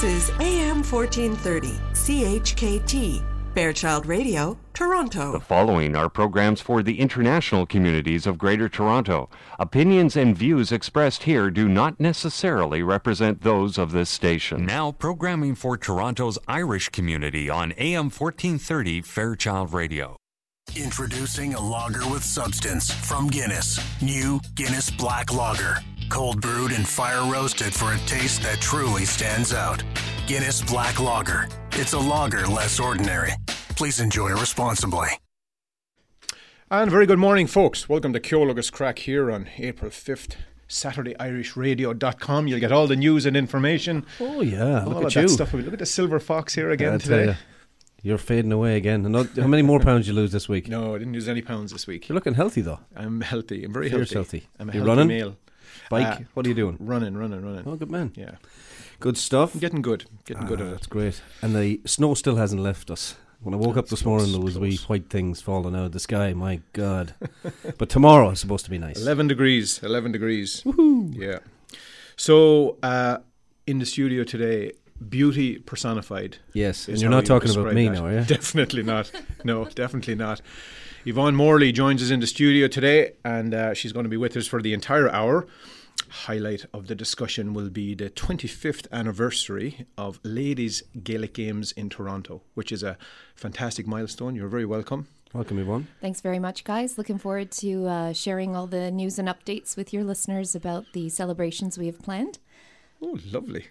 This is AM 1430, CHKT, Fairchild Radio, Toronto. The following are programs for the international communities of Greater Toronto. Opinions and views expressed here do not necessarily represent those of this station. Now programming for Toronto's Irish community on AM 1430, Fairchild Radio. Introducing a lager with substance from Guinness. New Guinness Black Lager. Cold brewed and fire roasted for a taste that truly stands out. Guinness Black Lager. It's a lager less ordinary. Please enjoy responsibly. And very good morning, folks. Welcome to Ceol agus Craic here on April 5th. SaturdayIrishRadio.com. You'll get all the news and information. Oh, yeah. All look at you. Stuff. Look at the silver fox here again today. You're fading away again. How many more pounds did you lose this week? No, I didn't lose any pounds this week. You're looking healthy, though. I'm healthy. I'm very healthy. You're healthy. I'm a healthy male. Bike? What are you doing? Running. Oh, good man. Yeah. Good stuff. Getting good at it. That's great. And the snow still hasn't left us. When I woke up this morning, there was wee white things falling out of the sky. My God. But tomorrow is supposed to be nice. 11 degrees. Woohoo. Yeah. So, in the studio today, beauty personified. Yes. And you're not talking about me now, are you? Definitely not. No, definitely not. Yvonne Morley joins us in the studio today, and she's going to be with us for the entire hour. Highlight of the discussion will be the 25th anniversary of Ladies' Gaelic Games in Toronto, which is a fantastic milestone. You're very welcome. Welcome, Yvonne. Thanks very much, guys. Looking forward to sharing all the news and updates with your listeners about the celebrations we have planned. Oh, lovely.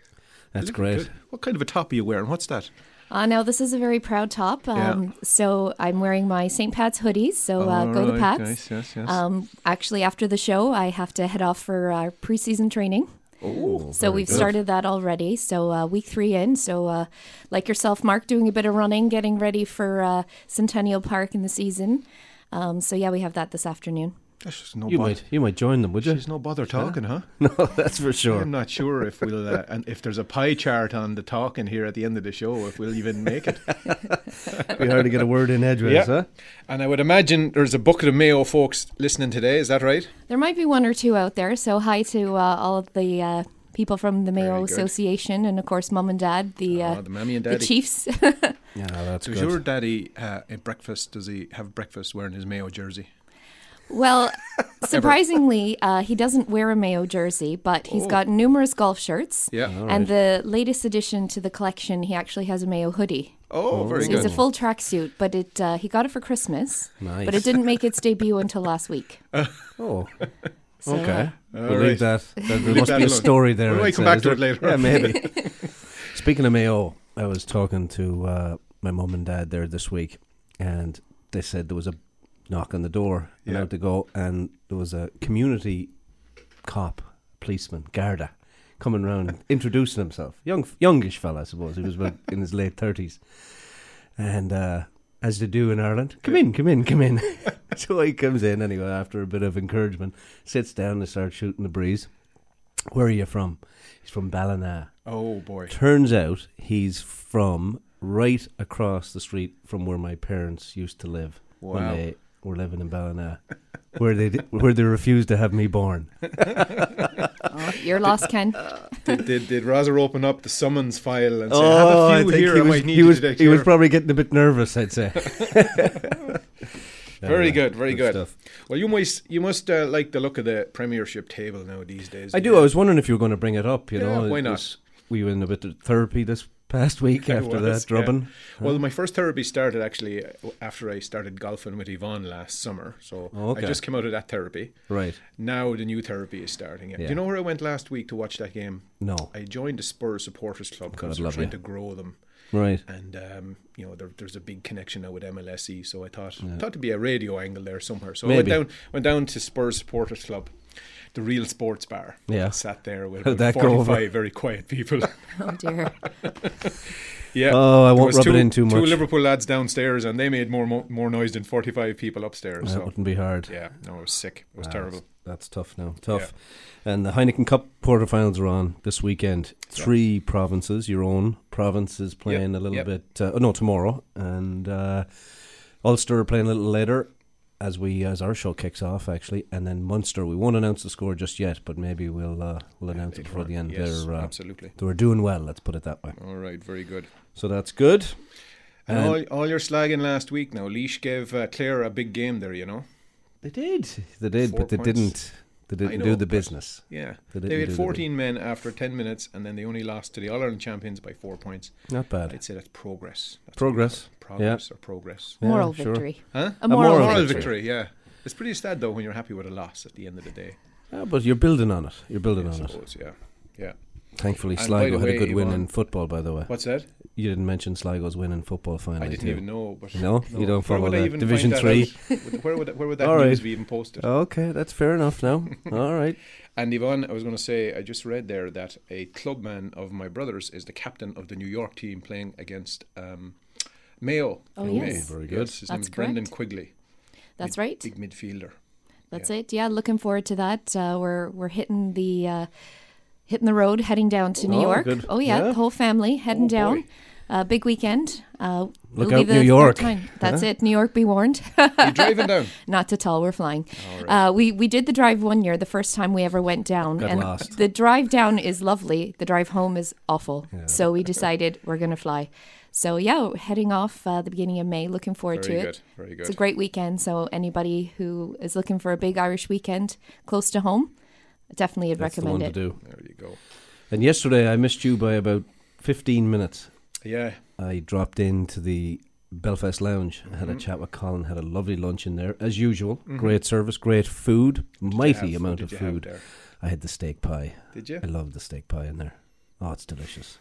That's great. Good. What kind of a top are you wearing? What's that? Now, this is a very proud top, yeah. So I'm wearing my St. Pat's hoodies, go the Pats. Nice, yes. Actually, after the show, I have to head off for our pre-season training. Oh, so we've started that already, so week 3 in, so like yourself, Mark, doing a bit of running, getting ready for Centennial Park in the season. We have that this afternoon. You might join them, would you? There's no bother talking, huh? No, that's for sure. I'm not sure if we'll and if there's a pie chart on the talking here at the end of the show, if we'll even make it. We hardly get a word in edgeways, huh? And I would imagine there's a bucket of mayo folks listening today. Is that right? There might be one or two out there. So hi to all of the people from the Mayo Association, and of course, Mum and Dad, the Mammy and Daddy, the Chiefs. Yeah, that's good. Does your daddy at breakfast? Does he have breakfast wearing his Mayo jersey? Well, surprisingly, he doesn't wear a Mayo jersey, but he's got numerous golf shirts. Yeah. Right. And the latest addition to the collection, he actually has a Mayo hoodie. Oh, very good. It's a full tracksuit, but he got it for Christmas. Nice. But it didn't make its debut until last week. So, okay. We'll leave that. There must be a story there. We might come back to it later. Yeah, maybe. Speaking of Mayo, I was talking to my mum and dad there this week, and they said there was a knock on the door and out to go, and there was a community cop, policeman, Garda, coming round introducing himself. Youngish fella, I suppose. He was about in his late 30s, and as they do in Ireland, come in. So he comes in anyway after a bit of encouragement, sits down and starts shooting the breeze. Where are you from? He's from Ballina. Oh boy! Turns out he's from right across the street from where my parents used to live. Wow. We're living in Ballina, where they refused to have me born. You're lost, Ken. Did Razor open up the summons file and say, have a few here, he was probably getting a bit nervous, I'd say. Very good stuff. Well, you must like the look of the Premiership table now these days. I do. I was wondering if you were going to bring it up, you know. Why not? We were in a bit of therapy this past week drubbing. Yeah. Well, my first therapy started actually after I started golfing with Yvonne last summer. So I just came out of that therapy. Right. Now the new therapy is starting. Yeah. Do you know where I went last week to watch that game? No. I joined the Spurs Supporters Club because we're trying to grow them. Right. And, there's a big connection now with MLSE. So I thought there'd be a radio angle there somewhere. So maybe. I went down to Spurs Supporters Club, the real sports bar. Yeah. Sat there with about 45 very quiet people. Oh, dear. Yeah. Oh, I won't rub it in too much. Two Liverpool lads downstairs, and they made more noise than 45 people upstairs. That wouldn't be hard. Yeah. No, it was sick. It was terrible. That's tough now. Tough. Yeah. And the Heineken Cup quarterfinals are on this weekend. Three provinces, your own province is playing a little bit, tomorrow. And Ulster are playing a little later. as our show kicks off, actually, and then Munster. We won't announce the score just yet, but maybe we'll announce it before the end. Yes, absolutely. They were doing well. Let's put it that way. All right, very good. So that's good. And all your slagging last week. Now, Laois gave Clare a big game there. You know, they did, but they didn't. They didn't do the business. Yeah, they had 14 men after 10 minutes, and then they only lost to the All-Ireland champions by 4 points. Not bad. I'd say that's progress. Progress. Yeah, moral victory. Huh? A moral victory, yeah. It's pretty sad, though, when you're happy with a loss at the end of the day. Yeah, but you're building on it. Yeah. Thankfully, Sligo had a good win in football, by the way. What's that? You didn't mention Sligo's win in football finally. I didn't even know. But no, you don't follow that. Division 3. Where would that news be even posted? Okay, that's fair enough now. All right. And Yvonne, I was going to say, I just read there that a clubman of my brother's is the captain of the New York team playing against Mayo. Oh, yes. Very good. Yes, his name is Brendan Quigley. That's right. Big midfielder. That's it. Yeah, looking forward to that. We're hitting the... hitting the road, heading down to New York. Good. Oh, yeah, the whole family heading down. Big weekend. Look out, New York. That's it, New York, be warned. You're driving down? Not at all, we're flying. Right. We did the drive one year, the first time we ever went down. Got lost. The drive down is lovely. The drive home is awful. Yeah. So we decided we're going to fly. So, yeah, heading off the beginning of May, looking forward to it. Very good. It's a great weekend. So anybody who is looking for a big Irish weekend close to home, definitely would recommend it. That's the one to do. There you go. And yesterday I missed you by about 15 minutes. Yeah. I dropped into the Belfast Lounge. Mm-hmm. I had a chat with Colin, had a lovely lunch in there, as usual. Mm-hmm. Great service, great food, mighty amount of food. I had the steak pie. Did you? I loved the steak pie in there. Oh, it's delicious.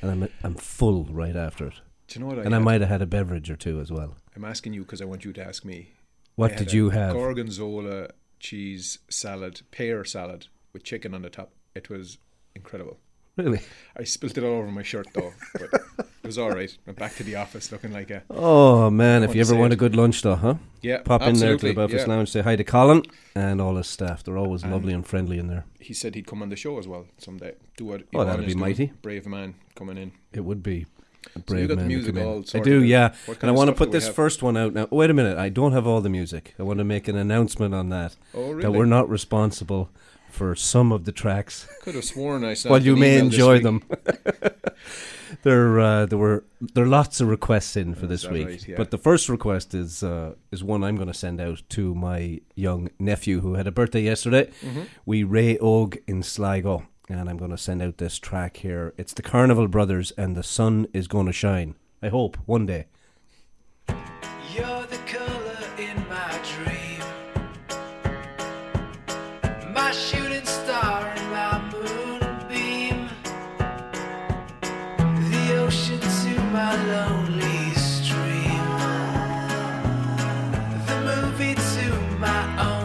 And I'm full right after it. Do you know what I might have had a beverage or two as well. I'm asking you because I want you to ask me. What did you have? Gorgonzola cheese salad, pear salad with chicken on the top. It was incredible. Really? I spilt it all over my shirt though, but it was all right. Went back to the office looking like a... Oh man, if you ever want a good lunch though, huh? Yeah, pop in there to the Belfast Lounge, say hi to Colin and all his staff. They're always lovely and friendly in there. He said he'd come on the show as well someday. Do what Yvonne that'd be mighty. Brave man coming in. It would be. So you got the music all sorted. I do, yeah. And I want to put this first one out now. Wait a minute, I don't have all the music. I want to make an announcement on that. Oh, really? That we're not responsible for some of the tracks. Could have sworn I said. Well, you may enjoy them. There are lots of requests in for this week. Right? Yeah. But the first request is one I'm going to send out to my young nephew who had a birthday yesterday. Mm-hmm. We Ray Og in Sligo. And I'm going to send out this track here. It's the Carnival Brothers and The Sun Is Gonna Shine. I hope, one day. You're the colour in my dream, my shooting star and my moonbeam, the ocean to my lonely stream, the movie to my own.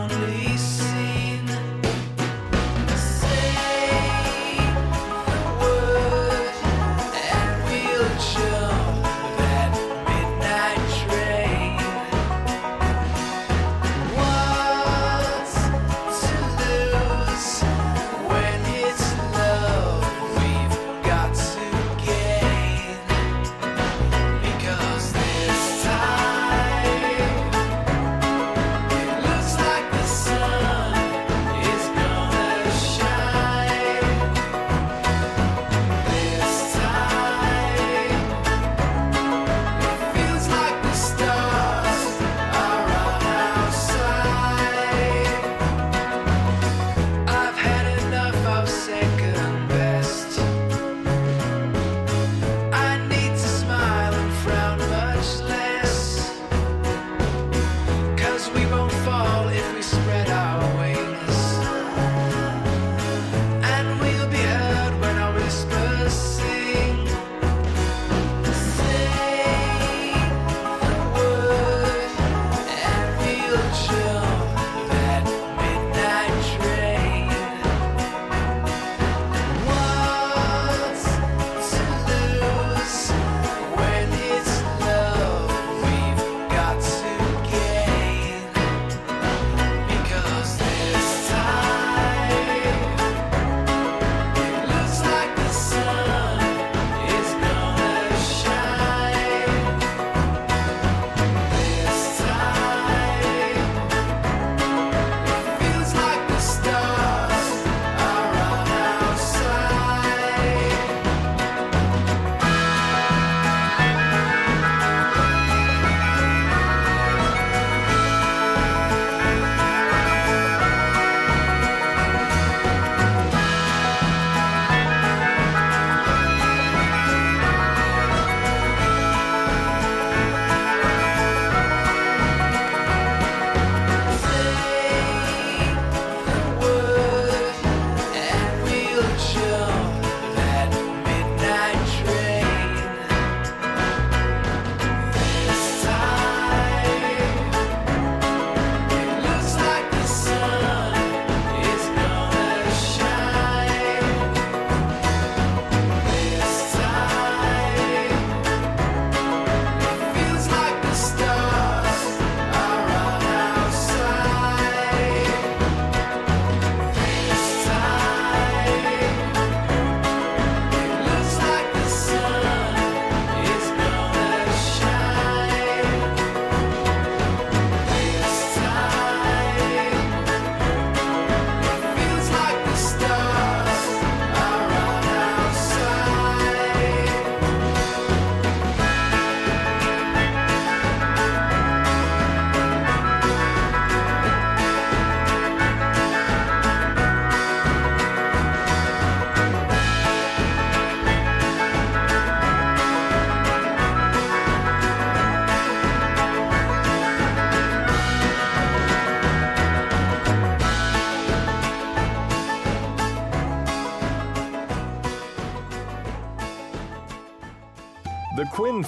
The Quinn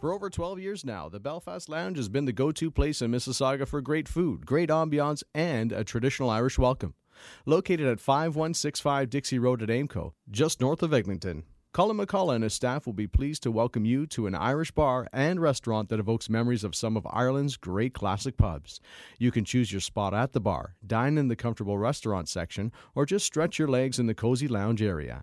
For over 12 years now, the Belfast Lounge has been the go-to place in Mississauga for great food, great ambiance, and a traditional Irish welcome. Located at 5165 Dixie Road at Aimco, just north of Eglinton, Colin McCullough and his staff will be pleased to welcome you to an Irish bar and restaurant that evokes memories of some of Ireland's great classic pubs. You can choose your spot at the bar, dine in the comfortable restaurant section, or just stretch your legs in the cozy lounge area.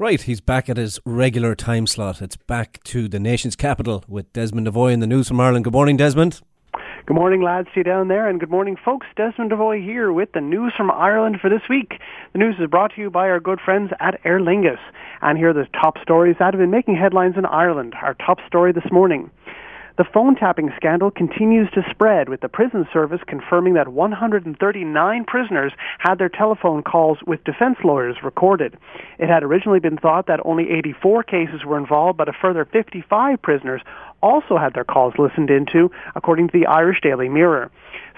Right, he's back at his regular time slot. It's back to the nation's capital with Desmond Devoy in the news from Ireland. Good morning, Desmond. Good morning, lads, to you down there, and good morning, folks. Desmond Devoy here with the news from Ireland for this week. The news is brought to you by our good friends at Aer Lingus. And here are the top stories that have been making headlines in Ireland. Our top story this morning. The phone tapping scandal continues to spread, with the prison service confirming that 139 prisoners had their telephone calls with defense lawyers recorded. It had originally been thought that only 84 cases were involved, but a further 55 prisoners also had their calls listened into, according to the Irish Daily Mirror.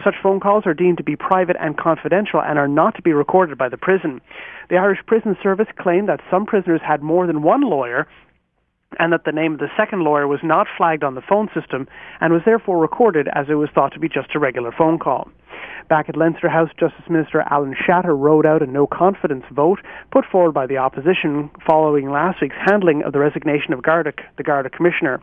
Such phone calls are deemed to be private and confidential and are not to be recorded by the prison. The Irish Prison Service claimed that some prisoners had more than one lawyer, and that the name of the second lawyer was not flagged on the phone system and was therefore recorded, as it was thought to be just a regular phone call. Back at Leinster House, Justice Minister Alan Shatter rode out a no-confidence vote put forward by the opposition following last week's handling of the resignation of the Garda Commissioner.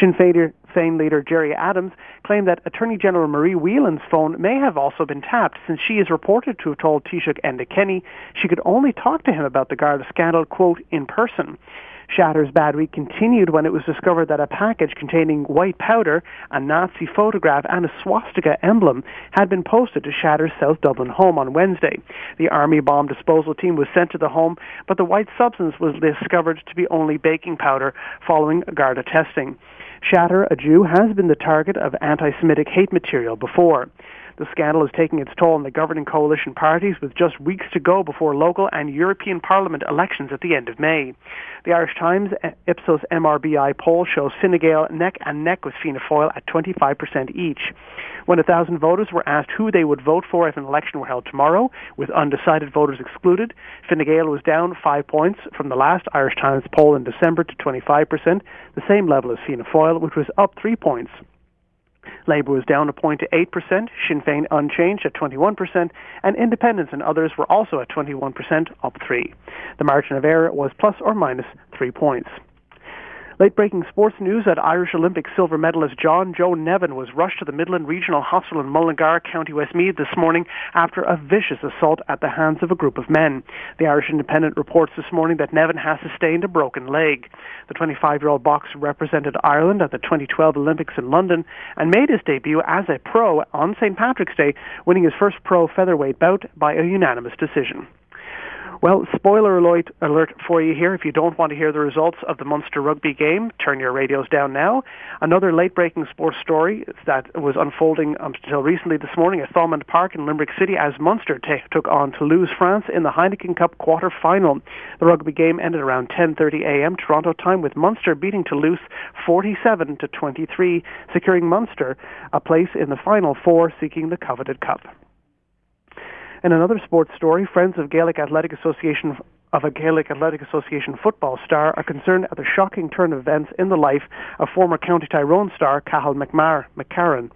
Sinn Féin leader Gerry Adams claimed that Attorney General Marie Whelan's phone may have also been tapped, since she is reported to have told Taoiseach Enda Kenny she could only talk to him about the Garda scandal, quote, in person. Shatter's bad week continued when it was discovered that a package containing white powder, a Nazi photograph and a swastika emblem had been posted to Shatter's South Dublin home on Wednesday. The Army bomb disposal team was sent to the home, but the white substance was discovered to be only baking powder following Garda testing. Shatter, a Jew, has been the target of anti-Semitic hate material before. The scandal is taking its toll on the governing coalition parties, with just weeks to go before local and European Parliament elections at the end of May. The Irish Times Ipsos MRBI poll shows Fine Gael neck and neck with Fianna Fáil at 25% each. When 1,000 voters were asked who they would vote for if an election were held tomorrow, with undecided voters excluded, Fine Gael was down 5 points from the last Irish Times poll in December to 25%, the same level as Fianna Fáil, which was up 3 points. Labour was down a point to 8%, Sinn Féin unchanged at 21%, and Independents and others were also at 21%, up 3. The margin of error was plus or minus 3 points. Late-breaking sports news at Irish Olympic silver medalist John Joe Nevin was rushed to the Midland Regional Hospital in Mullingar, County Westmeath this morning after a vicious assault at the hands of a group of men. The Irish Independent reports this morning that Nevin has sustained a broken leg. The 25-year-old boxer represented Ireland at the 2012 Olympics in London and made his debut as a pro on St. Patrick's Day, winning his first pro featherweight bout by a unanimous decision. Well, spoiler alert for you here. If you don't want to hear the results of the Munster rugby game, turn your radios down now. Another late-breaking sports story that was unfolding until recently this morning at Thomond Park in Limerick City as Munster took on Toulouse, France in the Heineken Cup quarter-final. The rugby game ended around 10:30 a.m. Toronto time, with Munster beating Toulouse 47-23, securing Munster a place in the final four, seeking the coveted cup. In another sports story, friends of a Gaelic Athletic Association football star are concerned at the shocking turn of events in the life of former County Tyrone star Cahal McMahon McCarron.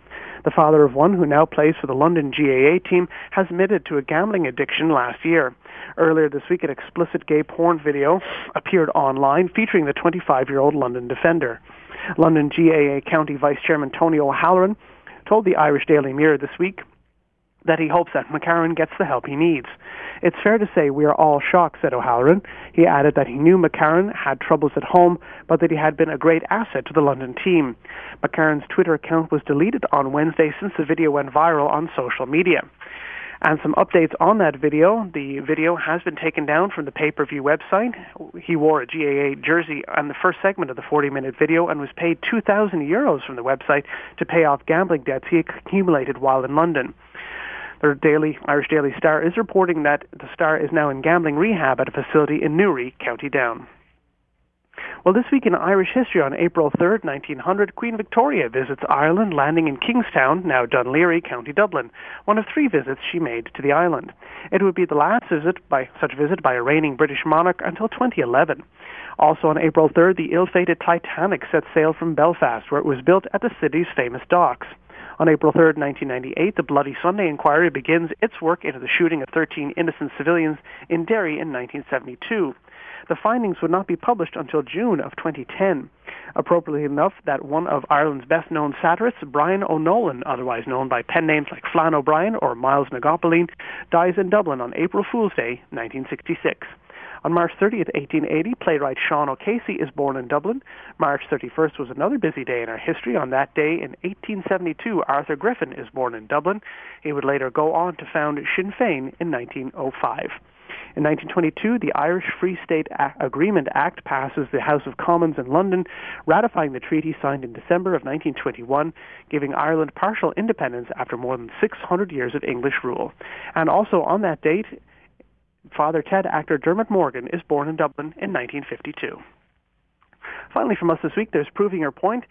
The father of one, who now plays for the London GAA team, has admitted to a gambling addiction last year. Earlier this week, an explicit gay porn video appeared online featuring the 25-year-old London defender. London GAA County Vice Chairman Tony O'Halloran told the Irish Daily Mirror this week that he hopes that McCarron gets the help he needs. "It's fair to say we are all shocked," said O'Halloran. He added that he knew McCarron had troubles at home, but that he had been a great asset to the London team. McCarron's Twitter account was deleted on Wednesday since the video went viral on social media. And some updates on that video. The video has been taken down from the pay-per-view website. He wore a GAA jersey on the first segment of the 40-minute video and was paid €2,000 from the website to pay off gambling debts he accumulated while in London. The Irish Daily Star is reporting that the star is now in gambling rehab at a facility in Newry, County Down. Well, this week in Irish history, on April 3rd, 1900, Queen Victoria visits Ireland, landing in Kingstown, now Dunleary, County Dublin, one of three visits she made to the island. It would be the last visit by a reigning British monarch until 2011. Also on April 3rd, the ill-fated Titanic set sail from Belfast, where it was built at the city's famous docks. On April 3rd, 1998, the Bloody Sunday inquiry begins its work into the shooting of 13 innocent civilians in Derry in 1972. The findings would not be published until June of 2010. Appropriately enough, that one of Ireland's best-known satirists, Brian O'Nolan, otherwise known by pen names like Flann O'Brien or Miles Nagopaline, dies in Dublin on April Fool's Day, 1966. On March 30th, 1880, playwright Sean O'Casey is born in Dublin. March 31st was another busy day in our history. On that day, in 1872, Arthur Griffin is born in Dublin. He would later go on to found Sinn Féin in 1905. In 1922, the Irish Free State Agreement Act passes the House of Commons in London, ratifying the treaty signed in December of 1921, giving Ireland partial independence after more than 600 years of English rule. And also on that date, Father Ted actor Dermot Morgan is born in Dublin in 1952. Finally from us this week, there's Proving Your Point.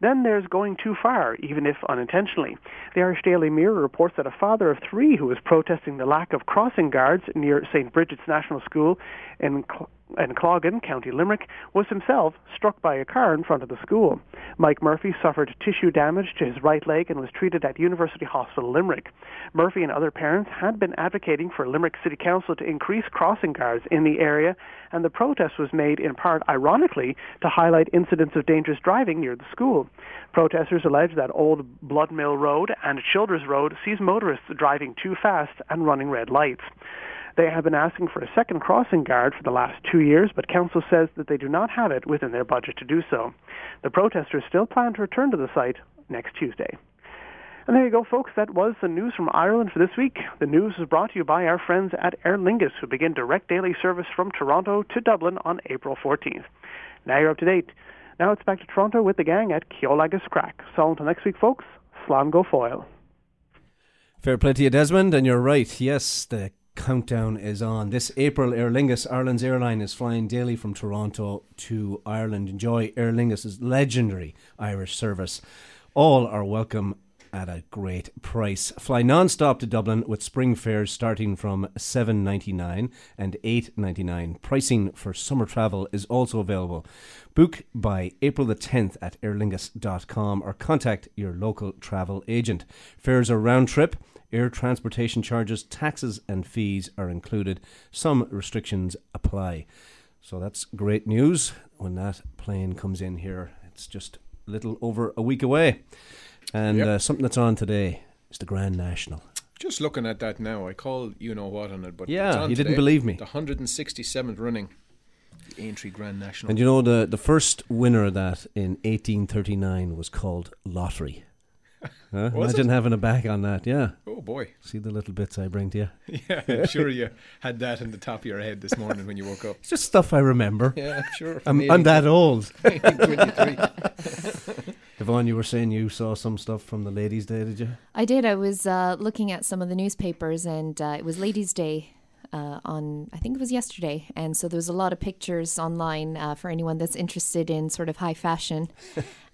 Then there's Going Too Far, even if unintentionally. The Irish Daily Mirror reports that a father of three who was protesting the lack of crossing guards near St. Bridget's National School in Clogan, County Limerick, was himself struck by a car in front of the school. Mike Murphy suffered tissue damage to his right leg and was treated at University Hospital Limerick. Murphy and other parents had been advocating for Limerick City Council to increase crossing guards in the area, and the protest was made in part, ironically, to highlight incidents of dangerous driving near the school. Protesters alleged that Old Bloodmill Road and Childers Road sees motorists driving too fast and running red lights. They have been asking for a second crossing guard for the last 2 years, but council says that they do not have it within their budget to do so. The protesters still plan to return to the site next Tuesday. And there you go, folks. That was the news from Ireland for this week. The news is brought to you by our friends at Aer Lingus, who begin direct daily service from Toronto to Dublin on April 14th. Now you're up to date. Now it's back to Toronto with the gang at Ceol agus Craic. So until next week, folks, slán go Foil. Fair play to you, Desmond, and you're right. Yes, the countdown is on. This April, Aer Lingus, Ireland's airline, is flying daily from Toronto to Ireland. Enjoy Aer Lingus's legendary Irish service. All are welcome at a great price. Fly non-stop to Dublin with spring fares starting from $7.99 and $8.99. Pricing for summer travel is also available. Book by April the 10th at airlingus.com or contact your local travel agent. Fares are round trip. Air transportation charges, taxes and fees are included. Some restrictions apply. So that's great news when that plane comes in here. It's just a little over a week away. And something that's on today is the Grand National. Just looking at that now, I call you-know-what on it, but it's on you today. Didn't believe me. The 167th running Aintree Grand National. And you know, the first winner of that in 1839 was called Lottery. Huh? Imagine having a back on that, yeah. Oh boy. See the little bits I bring to you. Yeah, I'm sure you had that in the top of your head this morning when you woke up. It's just stuff I remember. Yeah, I'm sure. I'm that old. 1923. Yvonne, you were saying you saw some stuff from the Ladies' Day, did you? I did. I was looking at some of the newspapers and it was Ladies' Day on, I think it was yesterday. And so there was a lot of pictures online for anyone that's interested in sort of high fashion.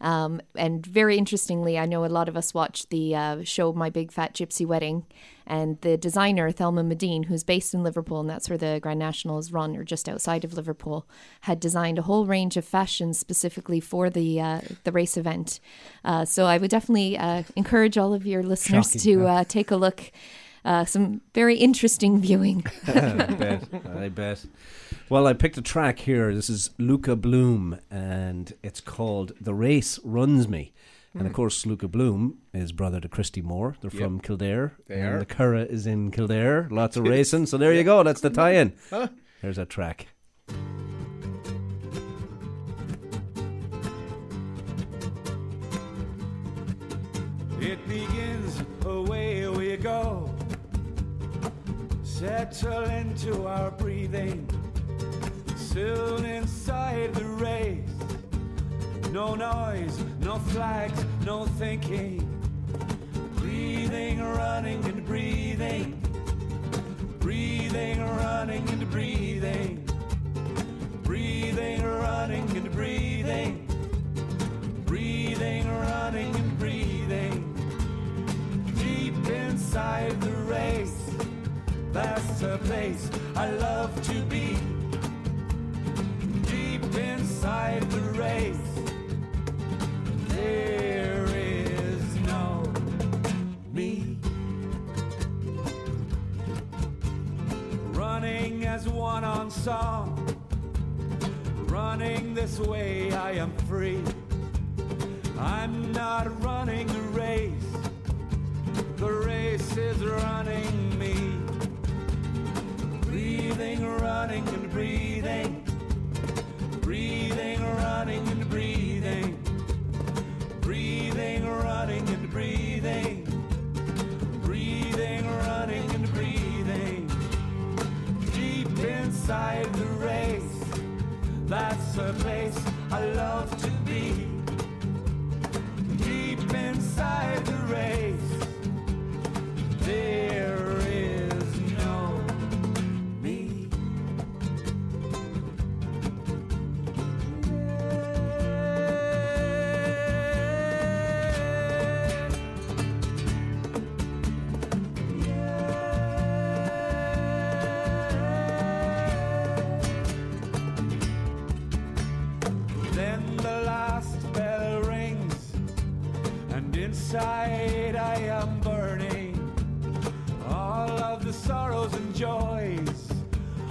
And very interestingly, I know a lot of us watched the show My Big Fat Gypsy Wedding, and the designer, Thelma Medine, who's based in Liverpool, and that's where the Grand Nationals run, or just outside of Liverpool, had designed a whole range of fashions specifically for the race event. So I would definitely encourage all of your listeners to take a look. Some very interesting viewing. I bet. Well, I picked a track here. This is Luca Bloom, and it's called The Race Runs Me. And of course, Luca Bloom is brother to Christy Moore. They're from Kildare. They are. And the Curragh is in Kildare. Lots of racing. So there you go. That's the tie-in. Huh? There's that track. It begins, away we go. Settle into our breathing. Soon inside the race. No noise, no flags, no thinking. Breathing, running and breathing. Breathing, running and breathing. Breathing, running and breathing. Breathing, running and breathing. Deep inside the race. That's a place I love to be. Deep inside the race. There is no me. Running as one on song. Running this way I am free. I'm not running the race. The race is running me. Breathing, running and breathing. Breathing, running and breathing. Breathing, running and breathing. Breathing, running and breathing. Deep inside the race. That's a place I love to be. Deep inside the race. There is no me. Inside I am burning. All of the sorrows and joys,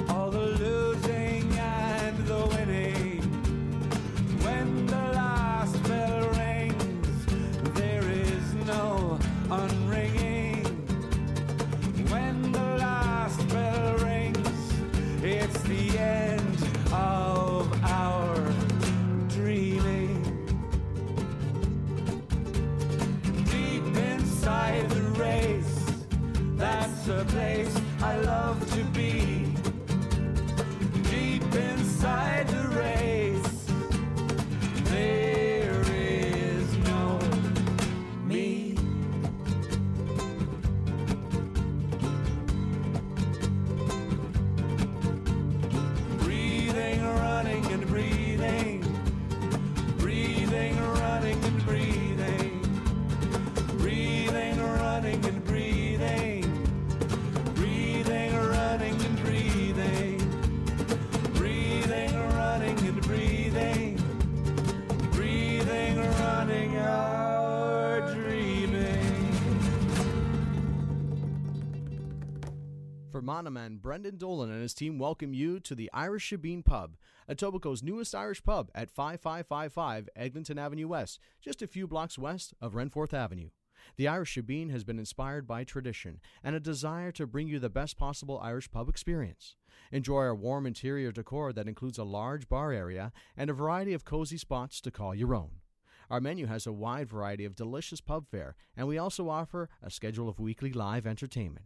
all the losing and the winning. When the last bell rings, there is no unringing. When the last bell rings, it's the end of our dreaming. Inside the race, that's a place I love to be. Deep inside the race, there is no me. Breathing, running and breathing. Breathing, running and breathing. Monaman Brendan Dolan and his team welcome you to the Irish Shebeen Pub, Etobicoke's newest Irish pub at 5555 Eglinton Avenue West, just a few blocks west of Renforth Avenue. The Irish Shebeen has been inspired by tradition and a desire to bring you the best possible Irish pub experience. Enjoy our warm interior decor that includes a large bar area and a variety of cozy spots to call your own. Our menu has a wide variety of delicious pub fare, and we also offer a schedule of weekly live entertainment.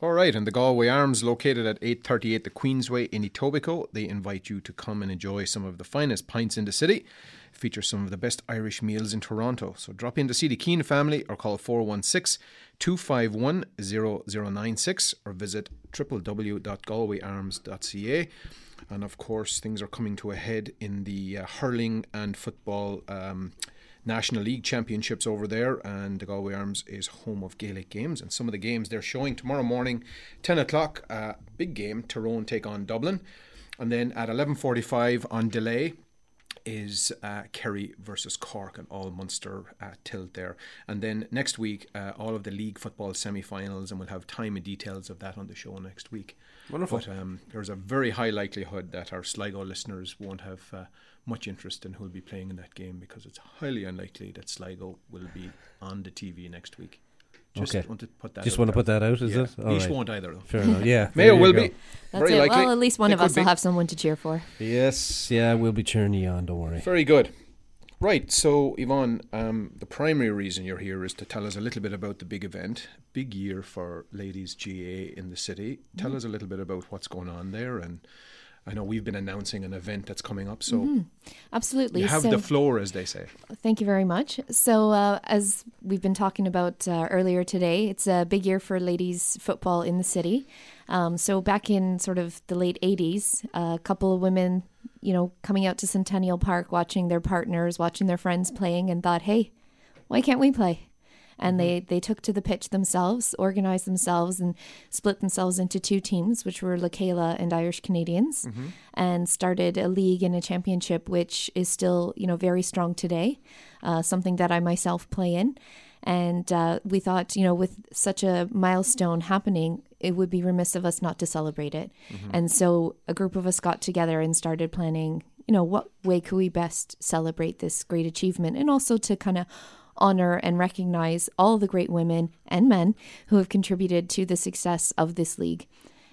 All right, and the Galway Arms, located at 838 the Queensway in Etobicoke. They invite you to come and enjoy some of the finest pints in the city. Feature some of the best Irish meals in Toronto. So drop in to see the Keane family or call 416-251-0096 or visit www.galwayarms.ca. And of course, things are coming to a head in the hurling and football National League Championships over there, and the Galway Arms is home of Gaelic games, and some of the games they're showing tomorrow morning, 10 o'clock, big game, Tyrone take on Dublin, and then at 11:45 on delay is Kerry versus Cork, and all Munster tilt there. And then next week, all of the league football semi-finals, and we'll have time and details of that on the show next week. Wonderful. But there's a very high likelihood that our Sligo listeners won't have much interest in who will be playing in that game, because it's highly unlikely that Sligo will be on the TV next week. Just want to put that out, is it? All Leash right. won't either, though. Fair enough, yeah. Mayo will be. That's very it. Likely. Well, at least one it of us will have someone to cheer for. Yes, yeah, we'll be cheering you on, don't worry. Very good. Right, so Yvonne, the primary reason you're here is to tell us a little bit about the big event, big year for Ladies' GAA in the city. Tell us a little bit about what's going on there, and I know we've been announcing an event that's coming up, so absolutely, you have the floor, as they say. Thank you very much. So as we've been talking about earlier today, it's a big year for ladies football in the city. So back in sort of the late 80s, a couple of women, you know, coming out to Centennial Park, watching their partners, watching their friends playing, and thought, hey, why can't we play? And they took to the pitch themselves, organized themselves, and split themselves into two teams, which were Lekela and Irish Canadians, and started a league and a championship, which is still, you know, very strong today, something that I myself play in. And we thought, you know, with such a milestone happening, it would be remiss of us not to celebrate it. And so a group of us got together and started planning, you know, what way could we best celebrate this great achievement, and also to kind of honor and recognize all the great women and men who have contributed to the success of this league.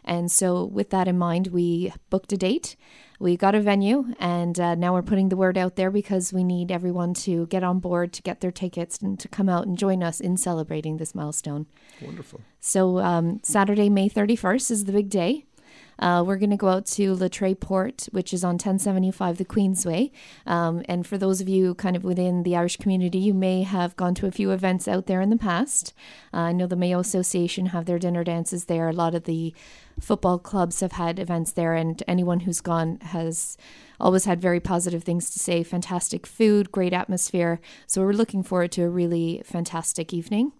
And so with that in mind, we booked a date, we got a venue, and now we're putting the word out there, because we need everyone to get on board, to get their tickets, and to come out and join us in celebrating this milestone. Wonderful. So Saturday, May 31st is the big day. We're going to go out to Laitray Port, which is on 1075 the Queensway. And for those of you kind of within the Irish community, you may have gone to a few events out there in the past. I know the Mayo Association have their dinner dances there. A lot of the football clubs have had events there, and anyone who's gone has always had very positive things to say. Fantastic food, great atmosphere. So we're looking forward to a really fantastic evening.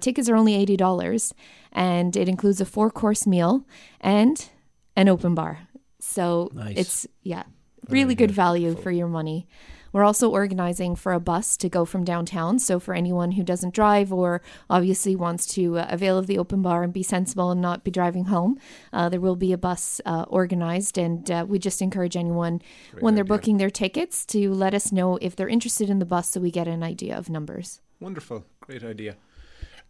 Tickets are only $80, and it includes a 4-course meal and an open bar. So nice. It's, yeah, really good value for your money. We're also organizing for a bus to go from downtown. So for anyone who doesn't drive, or obviously wants to avail of the open bar and be sensible and not be driving home, there will be a bus organized. And we just encourage anyone, when they're booking their tickets, to let us know if they're interested in the bus, so we get an idea of numbers. Wonderful. Great idea.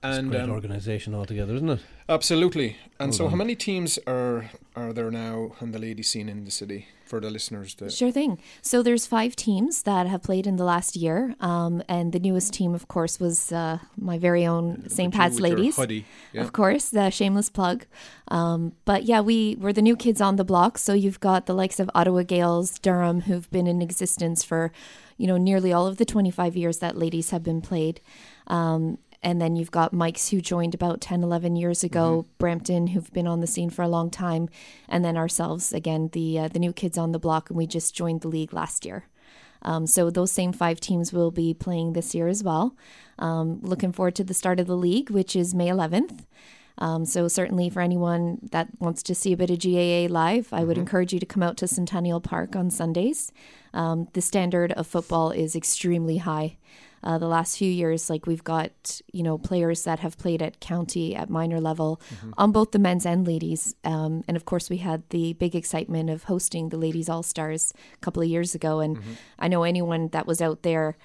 It's a great organisation altogether, isn't it? Absolutely. And how many teams are there now on the ladies scene in the city, for the listeners? Sure thing. So there's 5 teams that have played in the last year. And the newest team, of course, was my very own St. Pat's ladies. Yeah. Of course, the shameless plug. But yeah, we're the new kids on the block. So you've got the likes of Ottawa Gaels, Durham, who've been in existence for, you know, nearly all of the 25 years that ladies have been played. And then you've got Mike's, who joined about 10, 11 years ago, Brampton, who've been on the scene for a long time, and then ourselves, again, the new kids on the block, and we just joined the league last year. So those same 5 teams will be playing this year as well. Looking forward to the start of the league, which is May 11th. So certainly for anyone that wants to see a bit of GAA live, I would encourage you to come out to Centennial Park on Sundays. The standard of football is extremely high. The last few years, like, we've got, you know, players that have played at county, at minor level, on both the men's and ladies. And of course, we had the big excitement of hosting the Ladies All-Stars a couple of years ago. And I know anyone that was out there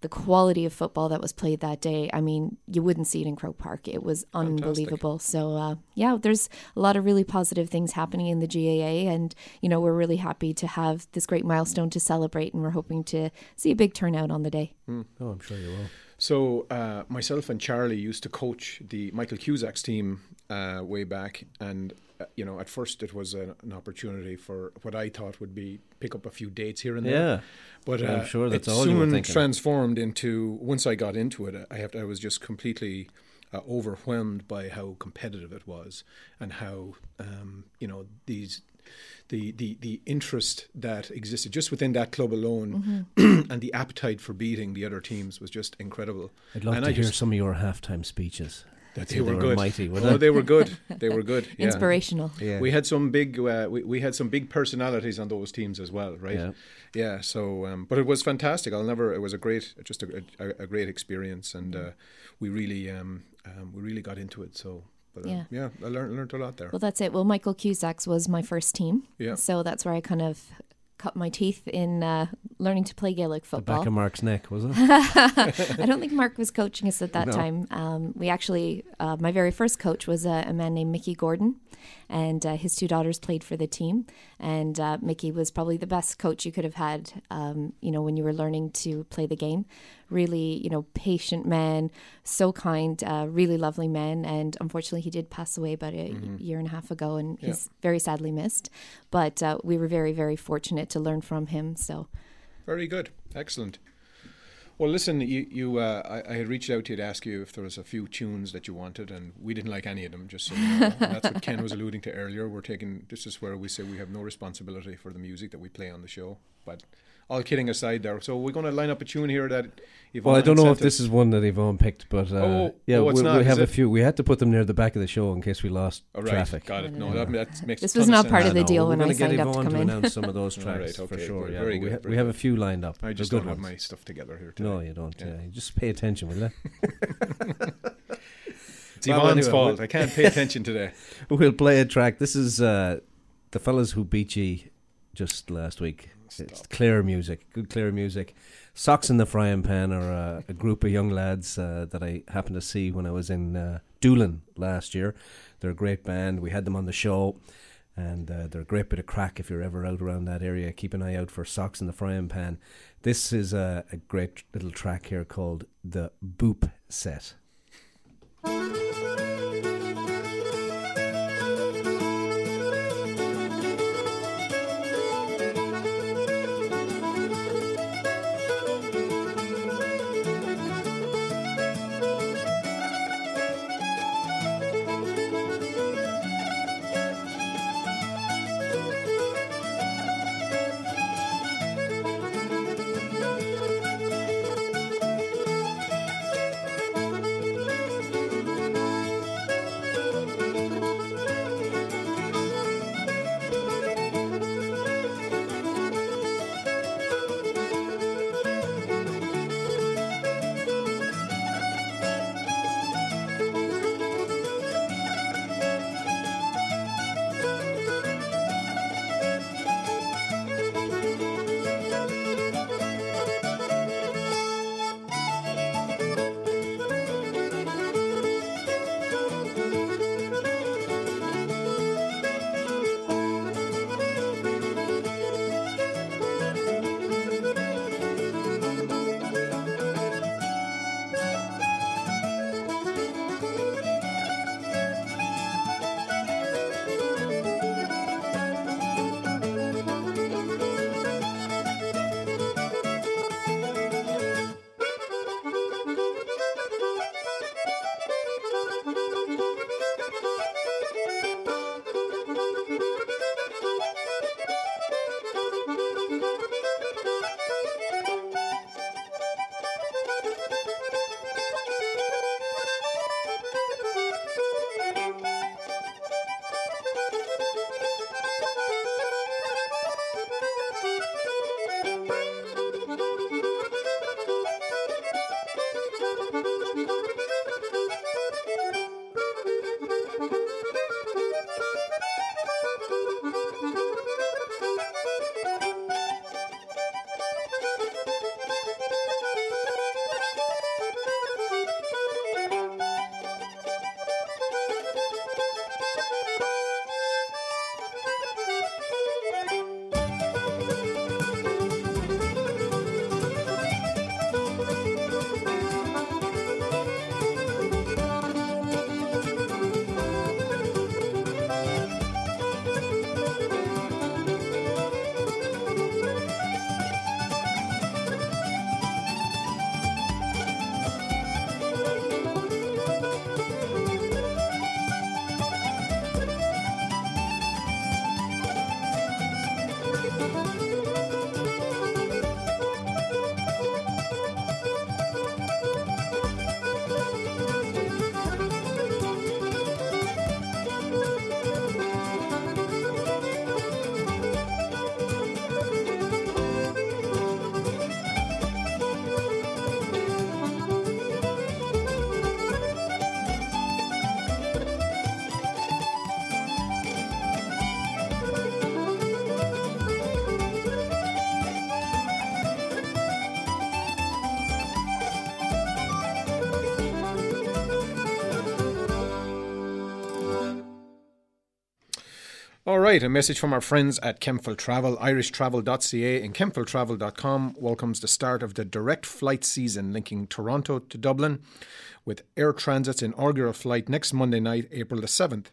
the quality of football that was played that day, I mean, you wouldn't see it in Croke Park. It was unbelievable. Fantastic. So, there's a lot of really positive things happening in the GAA. And, you know, we're really happy to have this great milestone to celebrate. And we're hoping to see a big turnout on the day. Mm. Oh, I'm sure you will. So myself and Charlie used to coach the Michael Cusack's team way back. And, you know, at first it was an opportunity for what I thought would be pick up a few dates here and there. Yeah, but I'm sure that's all you were thinking. It soon transformed into, once I got into it, I was just completely overwhelmed by how competitive it was and how, the interest that existed just within that club alone, mm-hmm. and the appetite for beating the other teams was just incredible. I'd love to hear some of your halftime speeches. They were good. Mighty, weren't they? They were good. They were good. Yeah. Inspirational. Yeah. We had some big. We had some big personalities on those teams as well, right? Yeah. Yeah. So, but it was fantastic. It was a great, just a great experience, and we really got into it. So. Yeah, I learned a lot there. Well, that's it. Well, Michael Cusack's was my first team. Yeah. So that's where I kind of cut my teeth in learning to play Gaelic football. The back of Mark's neck, was it? I don't think Mark was coaching us at that time. We actually, my very first coach was a man named Mickey Gordon, and his two daughters played for the team. And Mickey was probably the best coach you could have had, when you were learning to play the game. Really, patient man, so kind, really lovely man. And unfortunately, he did pass away about a year and a half ago, and he's very sadly missed. But we were very, very fortunate to learn from him. So, very good. Excellent. Well, listen, I had reached out to you to ask you if there was a few tunes that you wanted, and we didn't like any of them, just so you know. And that's what Ken was alluding to earlier. This is where we say we have no responsibility for the music that we play on the show, but... All kidding aside there. So we're going to line up a tune here that Yvonne... Well, I don't know if this is one that Yvonne picked, but we have a few. We had to put them near the back of the show in case we lost traffic. Got it. No, that makes sense. This was not part of the deal when I signed up to come in. We're going to get Yvonne to announce some of those tracks for sure. Very good. We have a few lined up. I just don't have my stuff together here today. No, you don't. Just pay attention, will you? It's Yvonne's fault. I can't pay attention today. We'll play a track. This is the fellas who beat you just last week. It's clear music. Socks in the Frying Pan are a group of young lads that I happened to see when I was in Doolin last year. They're a great band. We had them on the show, and they're a great bit of crack if you're ever out around that area. Keep an eye out for Socks in the Frying Pan. This is a great little track here called The Boop Set. All right, a message from our friends at Kempfel Travel. irishtravel.ca and kempfeltravel.com welcomes the start of the direct flight season linking Toronto to Dublin, with Air Transit's inaugural flight next Monday night, April the 7th.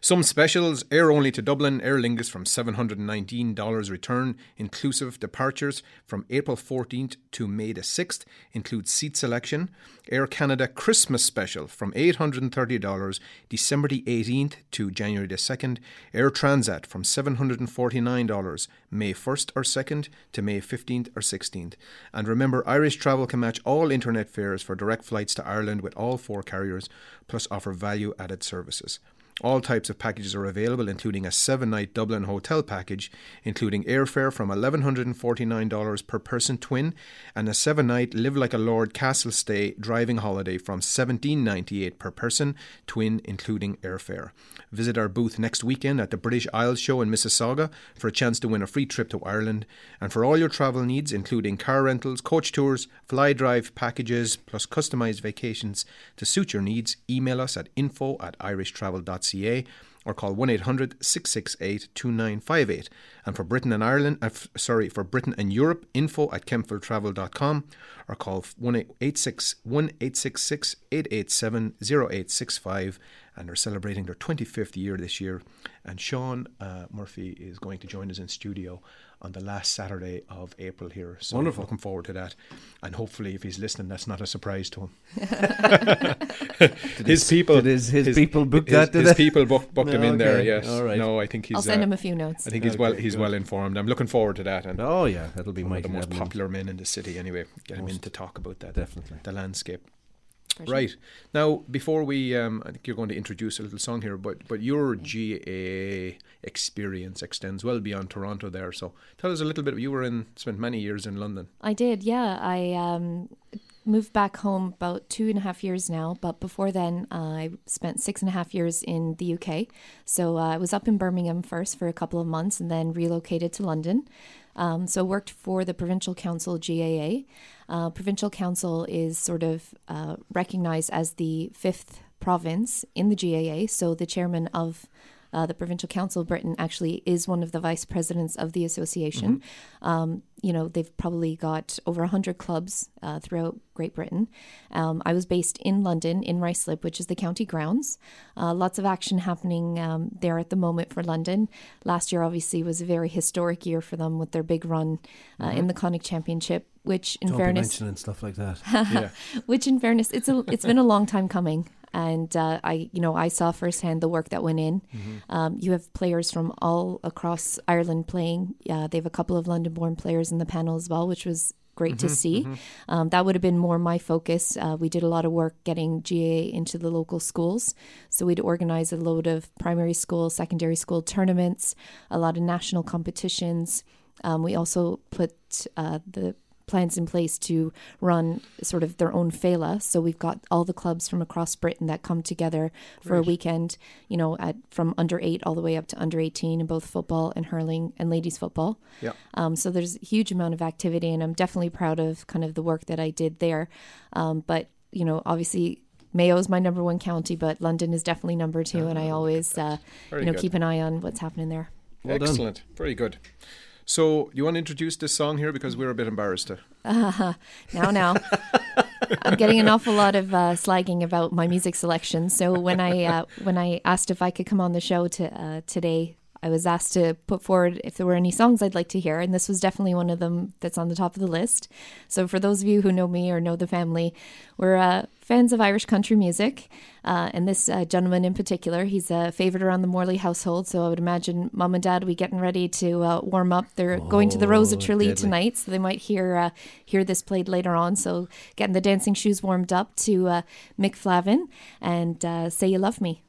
Some specials: air only to Dublin, Aer Lingus from $719 return inclusive. Departures from April 14th to May the 6th include seat selection. Air Canada Christmas special from $830 December the 18th to January the 2nd. Air Transat from $749 May 1st or 2nd to May 15th or 16th. And remember, Irish Travel can match all internet fares for direct flights to Ireland with all four carriers, plus offer value-added services. All types of packages are available, including a 7-night Dublin hotel package, including airfare from $1,149 per person twin, and a 7-night Live Like a Lord Castle stay driving holiday from $1,798 per person twin, including airfare. Visit our booth next weekend at the British Isles Show in Mississauga for a chance to win a free trip to Ireland. And for all your travel needs, including car rentals, coach tours, fly drive packages, plus customised vacations to suit your needs, email us at info@irishtravel.ca. or call 1-800-668-2958. And for Britain and Ireland, for Britain and Europe, info@kempfeltravel.com or call 1-866-887-0865. And they're celebrating their 25th year this year. And Sean Murphy is going to join us in studio on the last Saturday of April here. So wonderful. Looking forward to that. And hopefully if he's listening, that's not a surprise to him. His people booked him in there, yes. All right. No, I think he's... I'll send him a few notes. I think he's well informed. I'm looking forward to that. And oh, yeah, that'll be one of the most popular men in the city anyway. Get him in to talk about that. Definitely. The landscape. Sure. Right. Now, before we, I think you're going to introduce a little song here, but your GAA experience extends well beyond Toronto there. So tell us a little bit. You spent many years in London. I did, yeah. I moved back home about 2.5 years now. But before then, I spent 6.5 years in the UK. So I was up in Birmingham first for a couple of months and then relocated to London. So I worked for the Provincial Council GAA. Provincial Council is sort of recognized as the fifth province in the GAA. So the chairman of the Provincial Council of Britain actually is one of the vice presidents of the association. Mm-hmm. They've probably got over 100 clubs throughout Great Britain. I was based in London, in Ruislip, which is the county grounds. Lots of action happening there at the moment for London. Last year, obviously, was a very historic year for them with their big run in the Connacht Championship, which, in fairness, don't be mentioning stuff like that. Yeah. Which, in fairness, it's been a long time coming. And I saw firsthand the work that went in. Mm-hmm. You have players from all across Ireland playing. They have a couple of London-born players in the panel as well, which was great to see. Mm-hmm. That would have been more my focus. We did a lot of work getting GAA into the local schools. So we'd organize a load of primary school, secondary school tournaments, a lot of national competitions. We also put the plans in place to run sort of their own Fela. So we've got all the clubs from across Britain that come together for a weekend, from under 8 all the way up to under 18 in both football and hurling and ladies football. Yeah. So there's a huge amount of activity, and I'm definitely proud of kind of the work that I did there. But, obviously Mayo is my number one county, but London is definitely number two. And I always, keep an eye on what's happening there. Well excellent. Done. Very good. So you want to introduce this song here because we're a bit embarrassed. Now. I'm getting an awful lot of slagging about my music selection. So when I asked if I could come on the show today, I was asked to put forward if there were any songs I'd like to hear, and this was definitely one of them that's on the top of the list. So for those of you who know me or know the family, we're fans of Irish country music, and this gentleman in particular, he's a favourite around the Morley household, so I would imagine Mum and Dad will be getting ready to warm up. They're going to the Rose of Tralee tonight, so they might hear this played later on, so getting the dancing shoes warmed up to Mick Flavin and Say You Love Me.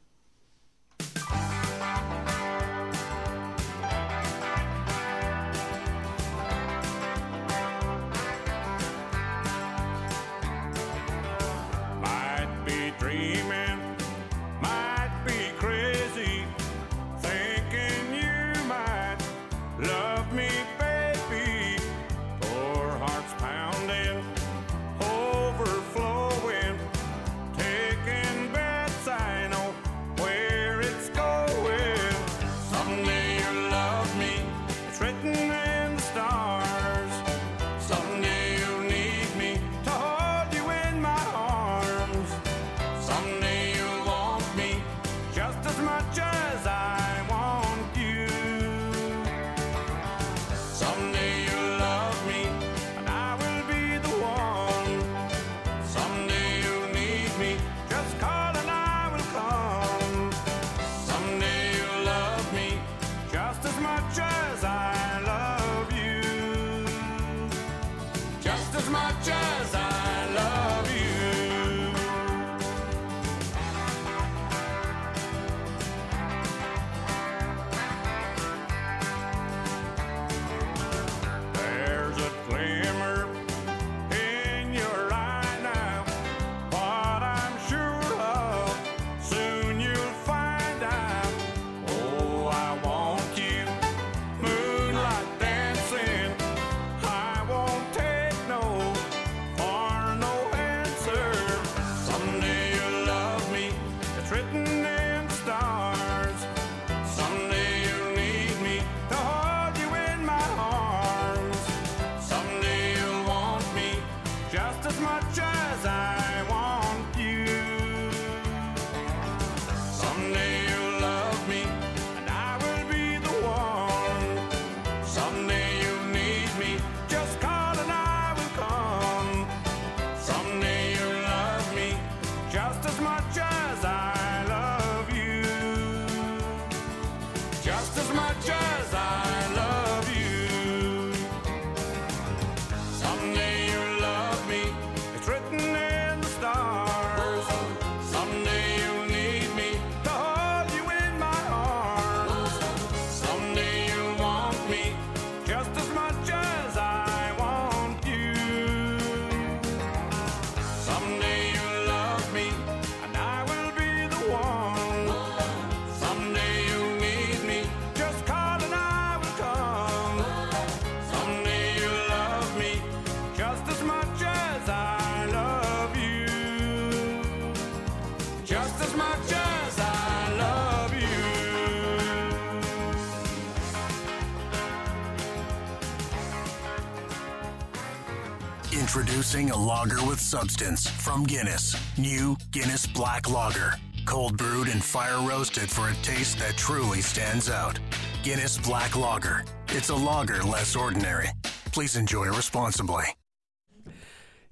Introducing a lager with substance from Guinness. New Guinness Black Lager. Cold brewed and fire roasted for a taste that truly stands out. Guinness Black Lager. It's a lager less ordinary. Please enjoy responsibly.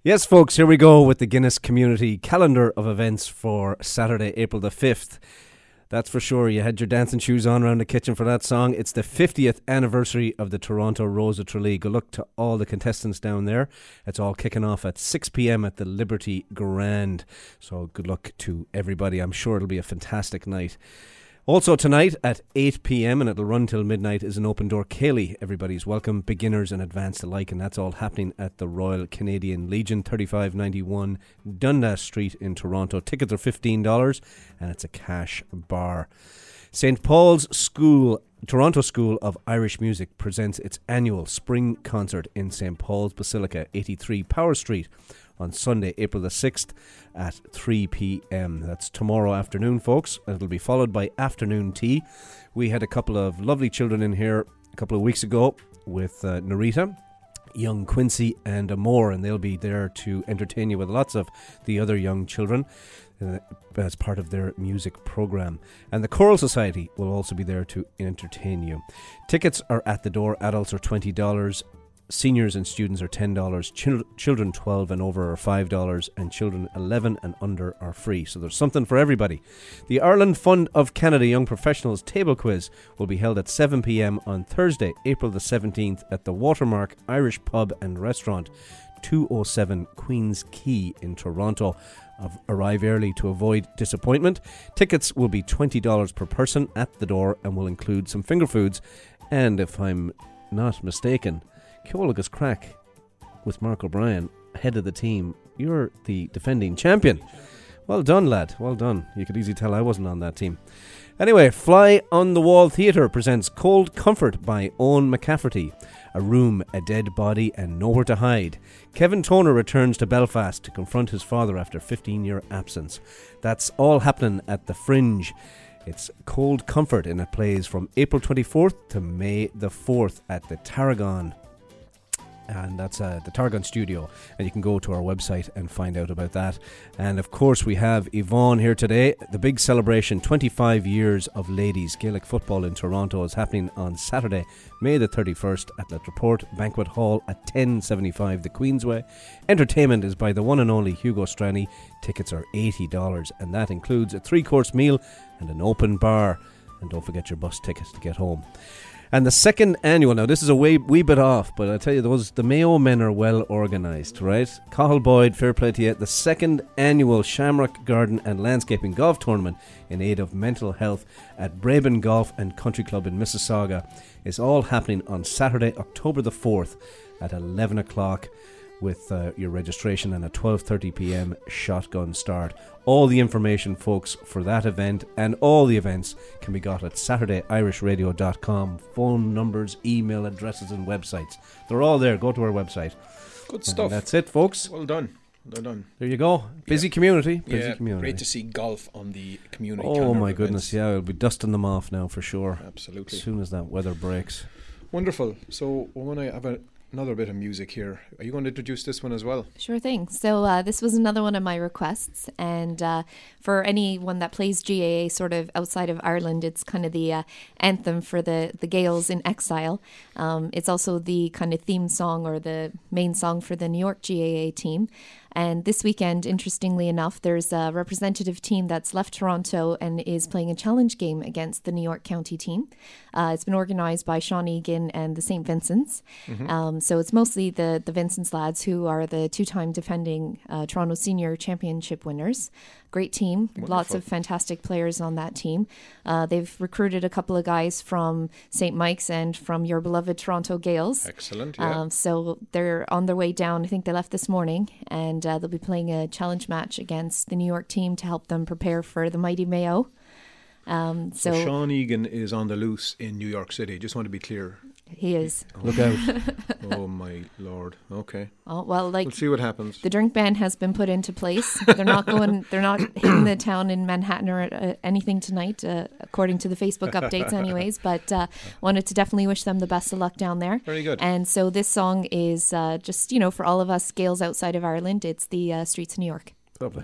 Yes, folks, here we go with the Guinness Community Calendar of Events for Saturday, April the 5th. That's for sure. You had your dancing shoes on around the kitchen for that song. It's the 50th anniversary of the Toronto Rosa Tralee. Good luck to all the contestants down there. It's all kicking off at 6 p.m. at the Liberty Grand. So good luck to everybody. I'm sure it'll be a fantastic night. Also tonight at 8 p.m, and it'll run till midnight, is an open door ceilidh. Everybody's welcome, beginners and advanced alike, and that's all happening at the Royal Canadian Legion, 3591 Dundas Street in Toronto. Tickets are $15 and it's a cash bar. St. Paul's School, Toronto School of Irish Music, presents its annual spring concert in St. Paul's Basilica, 83 Power Street, on Sunday, April the 6th at 3 p.m. That's tomorrow afternoon, folks. It'll be followed by afternoon tea. We had a couple of lovely children in here a couple of weeks ago with Narita, young Quincy and Amore, and they'll be there to entertain you with lots of the other young children as part of their music program. And the Choral Society will also be there to entertain you. Tickets are at the door. Adults are $20. Seniors and students are $10, children 12 and over are $5, and children 11 and under are free. So there's something for everybody. The Ireland Fund of Canada Young Professionals Table Quiz will be held at 7 p.m. on Thursday, April the 17th at the Watermark Irish Pub and Restaurant, 207 Queen's Quay in Toronto. Arrive early to avoid disappointment. Tickets will be $20 per person at the door and will include some finger foods. And if I'm not mistaken, Ceol agus Craic with Mark O'Brien, head of the team. You're the defending champion. Well done, lad. Well done. You could easily tell I wasn't on that team. Anyway, Fly on the Wall Theatre presents Cold Comfort by Owen McCafferty. A room, a dead body, and nowhere to hide. Kevin Toner returns to Belfast to confront his father after 15-year absence. That's all happening at the Fringe. It's Cold Comfort, and it plays from April 24th to May the 4th at the Tarragon. And that's the Tarragon Studio, and you can go to our website and find out about that. And of course we have Yvonne here today. The big celebration, 25 years of ladies Gaelic football in Toronto, is happening on Saturday, May the 31st at the Latreport Banquet Hall at 1075 the Queensway. Entertainment is by the one and only Hugo Strani. Tickets are $80, and that includes a 3-course meal and an open bar, and don't forget your bus tickets to get home. And the second annual, now this is a wee bit off, but I tell you, the Mayo men are well organised, right? Cathal Boyd, fair play to you. The second annual Shamrock Garden and Landscaping Golf Tournament in aid of mental health at Braben Golf and Country Club in Mississauga is all happening on Saturday, October the 4th at 11 o'clock with your registration and a 12:30 p.m. shotgun start. All the information, folks, for that event and all the events can be got at SaturdayIrishRadio.com. Phone numbers, email addresses and websites. They're all there. Go to our website. Good stuff. And that's it, folks. Well done. Well done. There you go. Busy community. Busy community. Great to see golf on the community. Oh, my goodness. Events. Yeah, we'll be dusting them off now for sure. Absolutely. As soon as that weather breaks. Wonderful. So we're going to have another bit of music here. Are you going to introduce this one as well? Sure thing. So this was another one of my requests, and for anyone that plays GAA sort of outside of Ireland, it's kind of the anthem for the Gaels in exile. It's also the kind of theme song or the main song for the New York GAA team. And this weekend, interestingly enough, there's a representative team that's left Toronto and is playing a challenge game against the New York County team. It's been organised by Sean Egan and the St. Vincent's. Mm-hmm. So it's mostly the Vincent's lads, who are the two-time defending Toronto Senior Championship winners. Great team. Wonderful. Lots of fantastic players on that team. They've recruited a couple of guys from St. Mike's and from your beloved Toronto Gaels. Excellent, yeah. So they're on their way down. I think they left this morning, and they'll be playing a challenge match against the New York team to help them prepare for the mighty Mayo. So Sean Egan is on the loose in New York City. Just want to be clear. He is. Oh, look out. Oh, my Lord. Okay. Oh, well, like... We'll see what happens. The drink ban has been put into place. They're not going... They're not hitting the town in Manhattan or anything tonight, according to the Facebook updates anyways, but wanted to definitely wish them the best of luck down there. Very good. And so this song is just, you know, for all of us Gaels outside of Ireland, it's the Streets of New York. Lovely.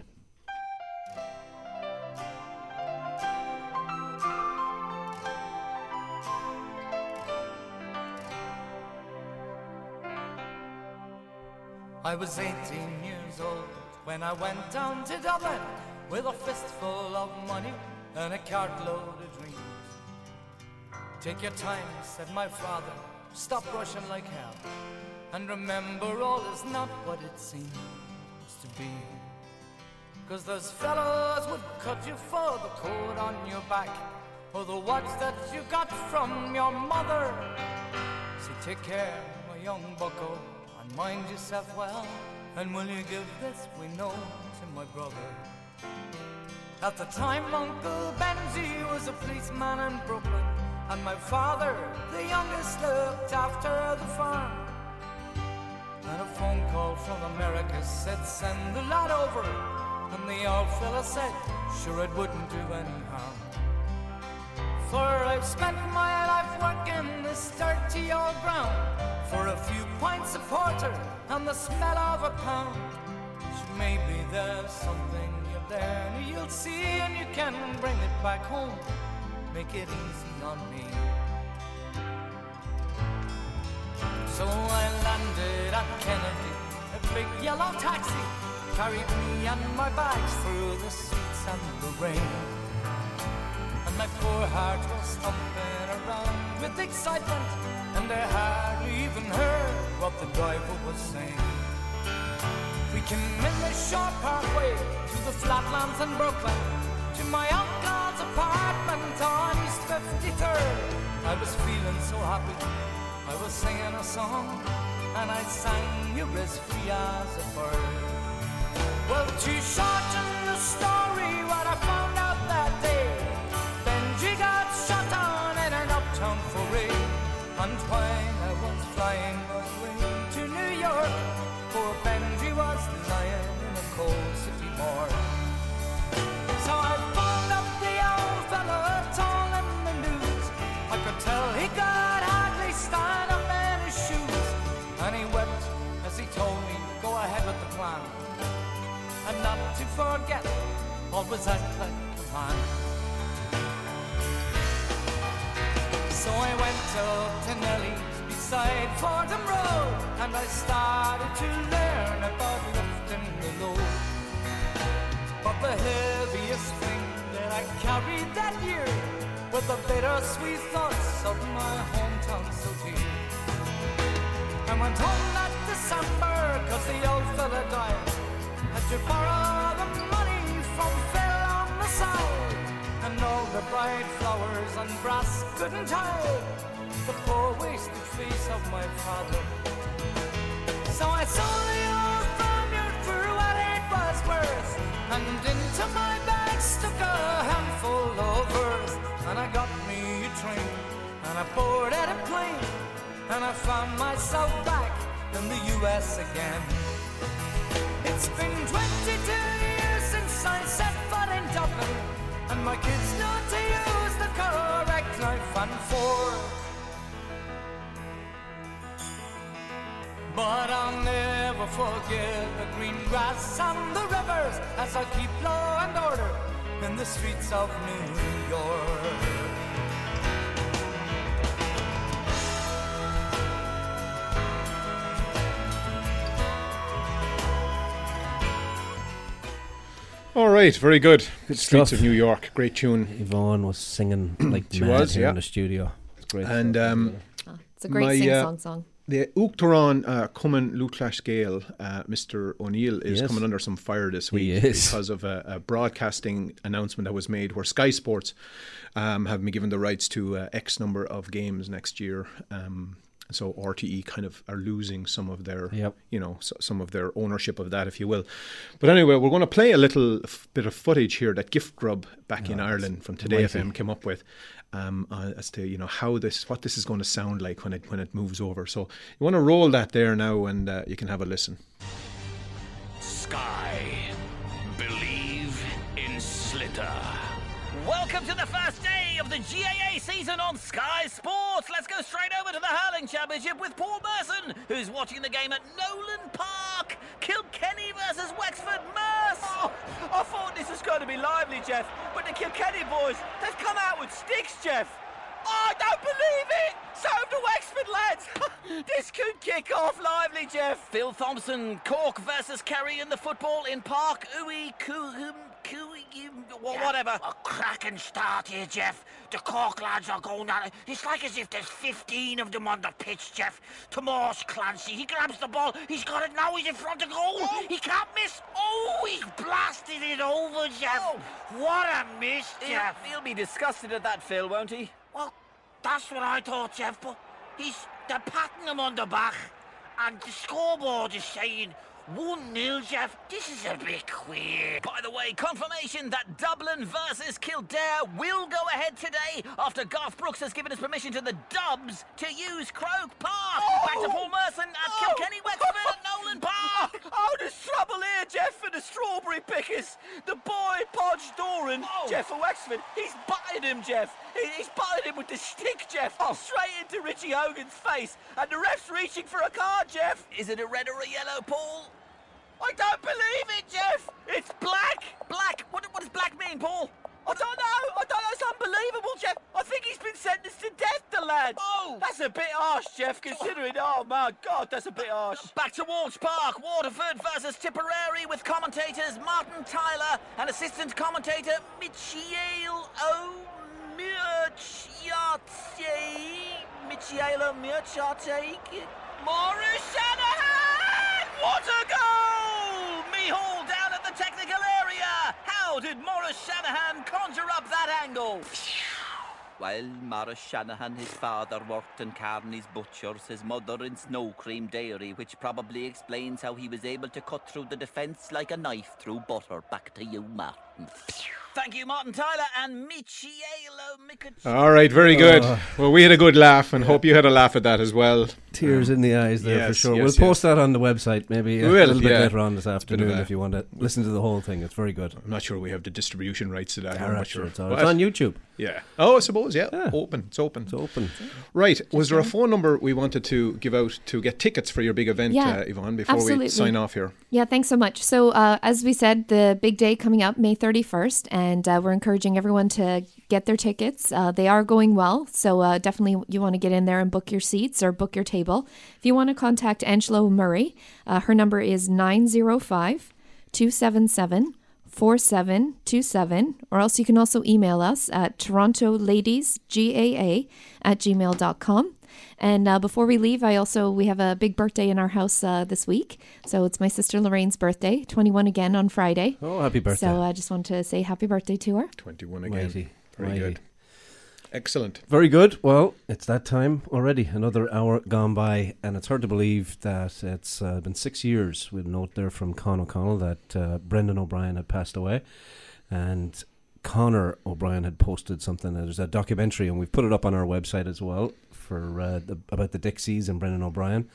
I was 18 years old when I went down to Dublin with a fistful of money and a cartload of dreams. Take your time, said my father, stop rushing like hell, and remember all is not what it seems to be. Cause those fellows would cut you for the coat on your back or the watch that you got from your mother. So take care, my young bucko, mind yourself well, and will you give this we know to my brother? At the time, Uncle Benji was a policeman in Brooklyn, and my father, the youngest, looked after the farm. And a phone call from America said, send the lad over, and the old fella said, sure it wouldn't do any harm. For I've spent my life working this dirty old ground, for a few pints of porter and the smell of a pound. So maybe there's something you learn, you'll see, and you can bring it back home. Make it easy on me. So I landed at Kennedy. A big yellow taxi carried me and my bags through the streets and the rain. And my poor heart was thumping around with excitement, and I hardly even heard what the driver was saying. We came in the short pathway to the flatlands in Brooklyn, to my uncle's apartment on East 53rd. I was feeling so happy, I was singing a song, and I sang, you're as free as a bird. Well, to shorten the story, what I found out that day, Benji got shot down in an uptown foray. And when I was flying away to New York, poor Benji was lying in a cold city morgue. So I phoned up the old fella, told him the news. I could tell he could hardly stand up in his shoes. And he wept as he told me, go ahead with the plan, and not to forget, always act like a man. So I went up to Nelly's beside Fordham Road, and I started to learn about lifting the load. But the heaviest thing that I carried that year were the bittersweet thoughts of my hometown so dear. I went home that December cause the old fella died. Had to borrow the money from Phil on the side, and all the bright flowers and brass couldn't hide the poor wasted face of my father. So I sold the old farmyard for what it was worth, and into my bag stuck a handful of earth. And I got me a train, and I boarded a plane, and I found myself back in the US again. It's been 22 years since I set foot in Dublin, and my kids know to use the correct knife and fork. But I'll never forget the green grass and the rivers as I keep law and order in the streets of New York. All right, very good. Good Streets stuff. Of New York, great tune. Yvonne was singing like she mad was, here in the studio. It's great. And it's a great sing-song. The Uachtaráin Cumann Lúthchlaist Gael, Mr. O'Neill, is coming under some fire this week because of a broadcasting announcement that was made where Sky Sports have been given the rights to X number of games next year. So RTE kind of are losing some of their, some of their ownership of that, if you will. But anyway, we're going to play a little bit of footage here that Gift Grub back in Ireland from Today FM came up with. as to, you know, how this, what this is going to sound like when it moves over. So you want to roll that there now, and you can have a listen. Sky, believe in Slitter. Welcome to the first day of the GAA season on Sky Sports. Let's go straight over to the hurling championship with Paul Merson, who's watching the game at Nolan Park. Kilkenny versus Wexford. Merce. Oh, I thought this was going to be lively, Jeff, but the Kilkenny boys, they've come out with sticks, Jeff. Oh, I don't believe it! So have the Wexford lads! This could kick off lively, Jeff! Phil Thompson, Cork versus Kerry in the football in Park Uí Cuaim, whatever. A cracking start here, Jeff. The Cork lads are going at it. It's like as if there's 15 of them on the pitch, Jeff. Tomás Clancy, he grabs the ball, he's got it now, he's in front of goal. Oh. He can't miss. Oh, he's blasted it over, Jeff. Oh. What a miss, Jeff. He'll be disgusted at that, Phil, won't he? Well, that's what I thought, Jeff, but they're patting him on the back, and the scoreboard is saying 1-0, Jeff. This is a bit queer. By the way, confirmation that Dublin versus Kildare will go ahead today after Garth Brooks has given us permission to the Dubs to use Croke Park. Oh! Back to Paul Merson at Kilkenny Wexford at Nolan Park. Oh, there's trouble here, Jeff, for the strawberry pickers. The boy, Podge Doran, Jeff for Wexford, he's butted him, Jeff. He's butted him with the stick, Jeff. Oh. Straight into Richie Hogan's face. And the ref's reaching for a card, Jeff. Is it a red or a yellow, Paul? I don't believe it, Jeff! It's black! Black? What does black mean, Paul? I don't know! I don't know! It's unbelievable, Jeff! I think he's been sentenced to death, the lad! Oh! That's a bit harsh, Jeff, considering... Oh, my God, that's a bit harsh. Back to Walsh Park, Waterford versus Tipperary with commentators Martin Tyler and assistant commentator Michiel O'Muirchertagh. Michiel O'Muirchertagh. Maurice Shanahan! What a goal! Hall down at the technical area. How did Maurice Shanahan conjure up that angle? Well, Maurice Shanahan, his father worked in Carney's Butchers, his mother in Snow Cream Dairy, which probably explains how he was able to cut through the defence like a knife through butter. Back to you, Martin. Thank you, Martin Tyler and Michielo. All right, very good. Well, we had a good laugh, and hope you had a laugh at that as well. Tears in the eyes there, for sure. Yes, we'll post that on the website maybe a little bit later on this afternoon if you want to listen to the whole thing. It's very good. I'm not sure we have the distribution rights to that. I'm not sure. It's on YouTube. Yeah. Oh, I suppose, yeah. Open. It's open. It's open. Right. Was there a phone number we wanted to give out to get tickets for your big event, Yvonne, before we sign off here? Yeah, thanks so much. So, as we said, the big day coming up, May 31st, and we're encouraging everyone to get their tickets. They are going well, so definitely you want to get in there and book your seats or book your table. If you want to contact Angelo Murray, her number is 905-277-4727, or else you can also email us at torontoladiesgaa@gmail.com. And before we leave, we have a big birthday in our house this week. So it's my sister Lorraine's birthday, 21 again on Friday. Oh, happy birthday. So I just want to say happy birthday to her. 21 again. Mighty. Very good. Excellent. Very good. Well, it's that time already. Another hour gone by, and it's hard to believe that it's been 6 years. We'll note there from Con O'Connell that Brendan O'Brien had passed away, and Conor O'Brien had posted something. There's a documentary, and we've put it up on our website as well, for about the Dixies and Brendan O'Brien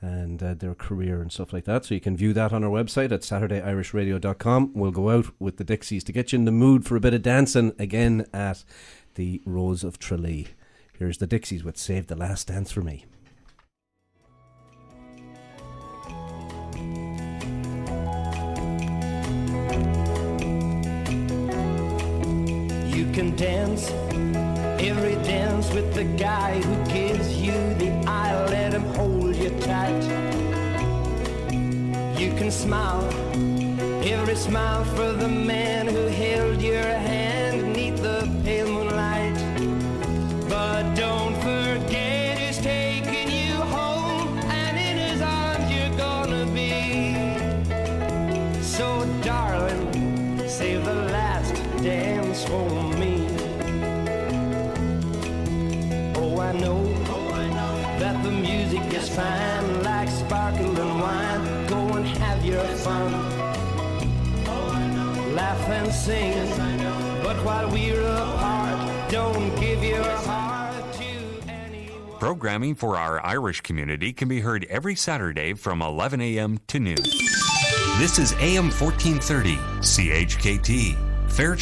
and their career and stuff like that. So you can view that on our website at SaturdayIrishRadio.com. We'll go out with the Dixies to get you in the mood for a bit of dancing again at the Rose of Tralee. Here's the Dixies with Save the Last Dance for Me. You can dance every dance with the guy who gives you the eye, let him hold you tight. You can smile, every smile for the man who held your hand beneath the pale moonlight. But don't forget he's taking you home, and in his arms you're gonna be. So darling, save the last dance for me. I know that the music is fine, like sparkling wine. Go and have your fun. Oh, I know. Laugh and sing, yes, I know. But while we're apart. Don't give your heart to anyone. Programming for our Irish community can be heard every Saturday from 11 a.m. to noon. This is AM 1430, CHKT.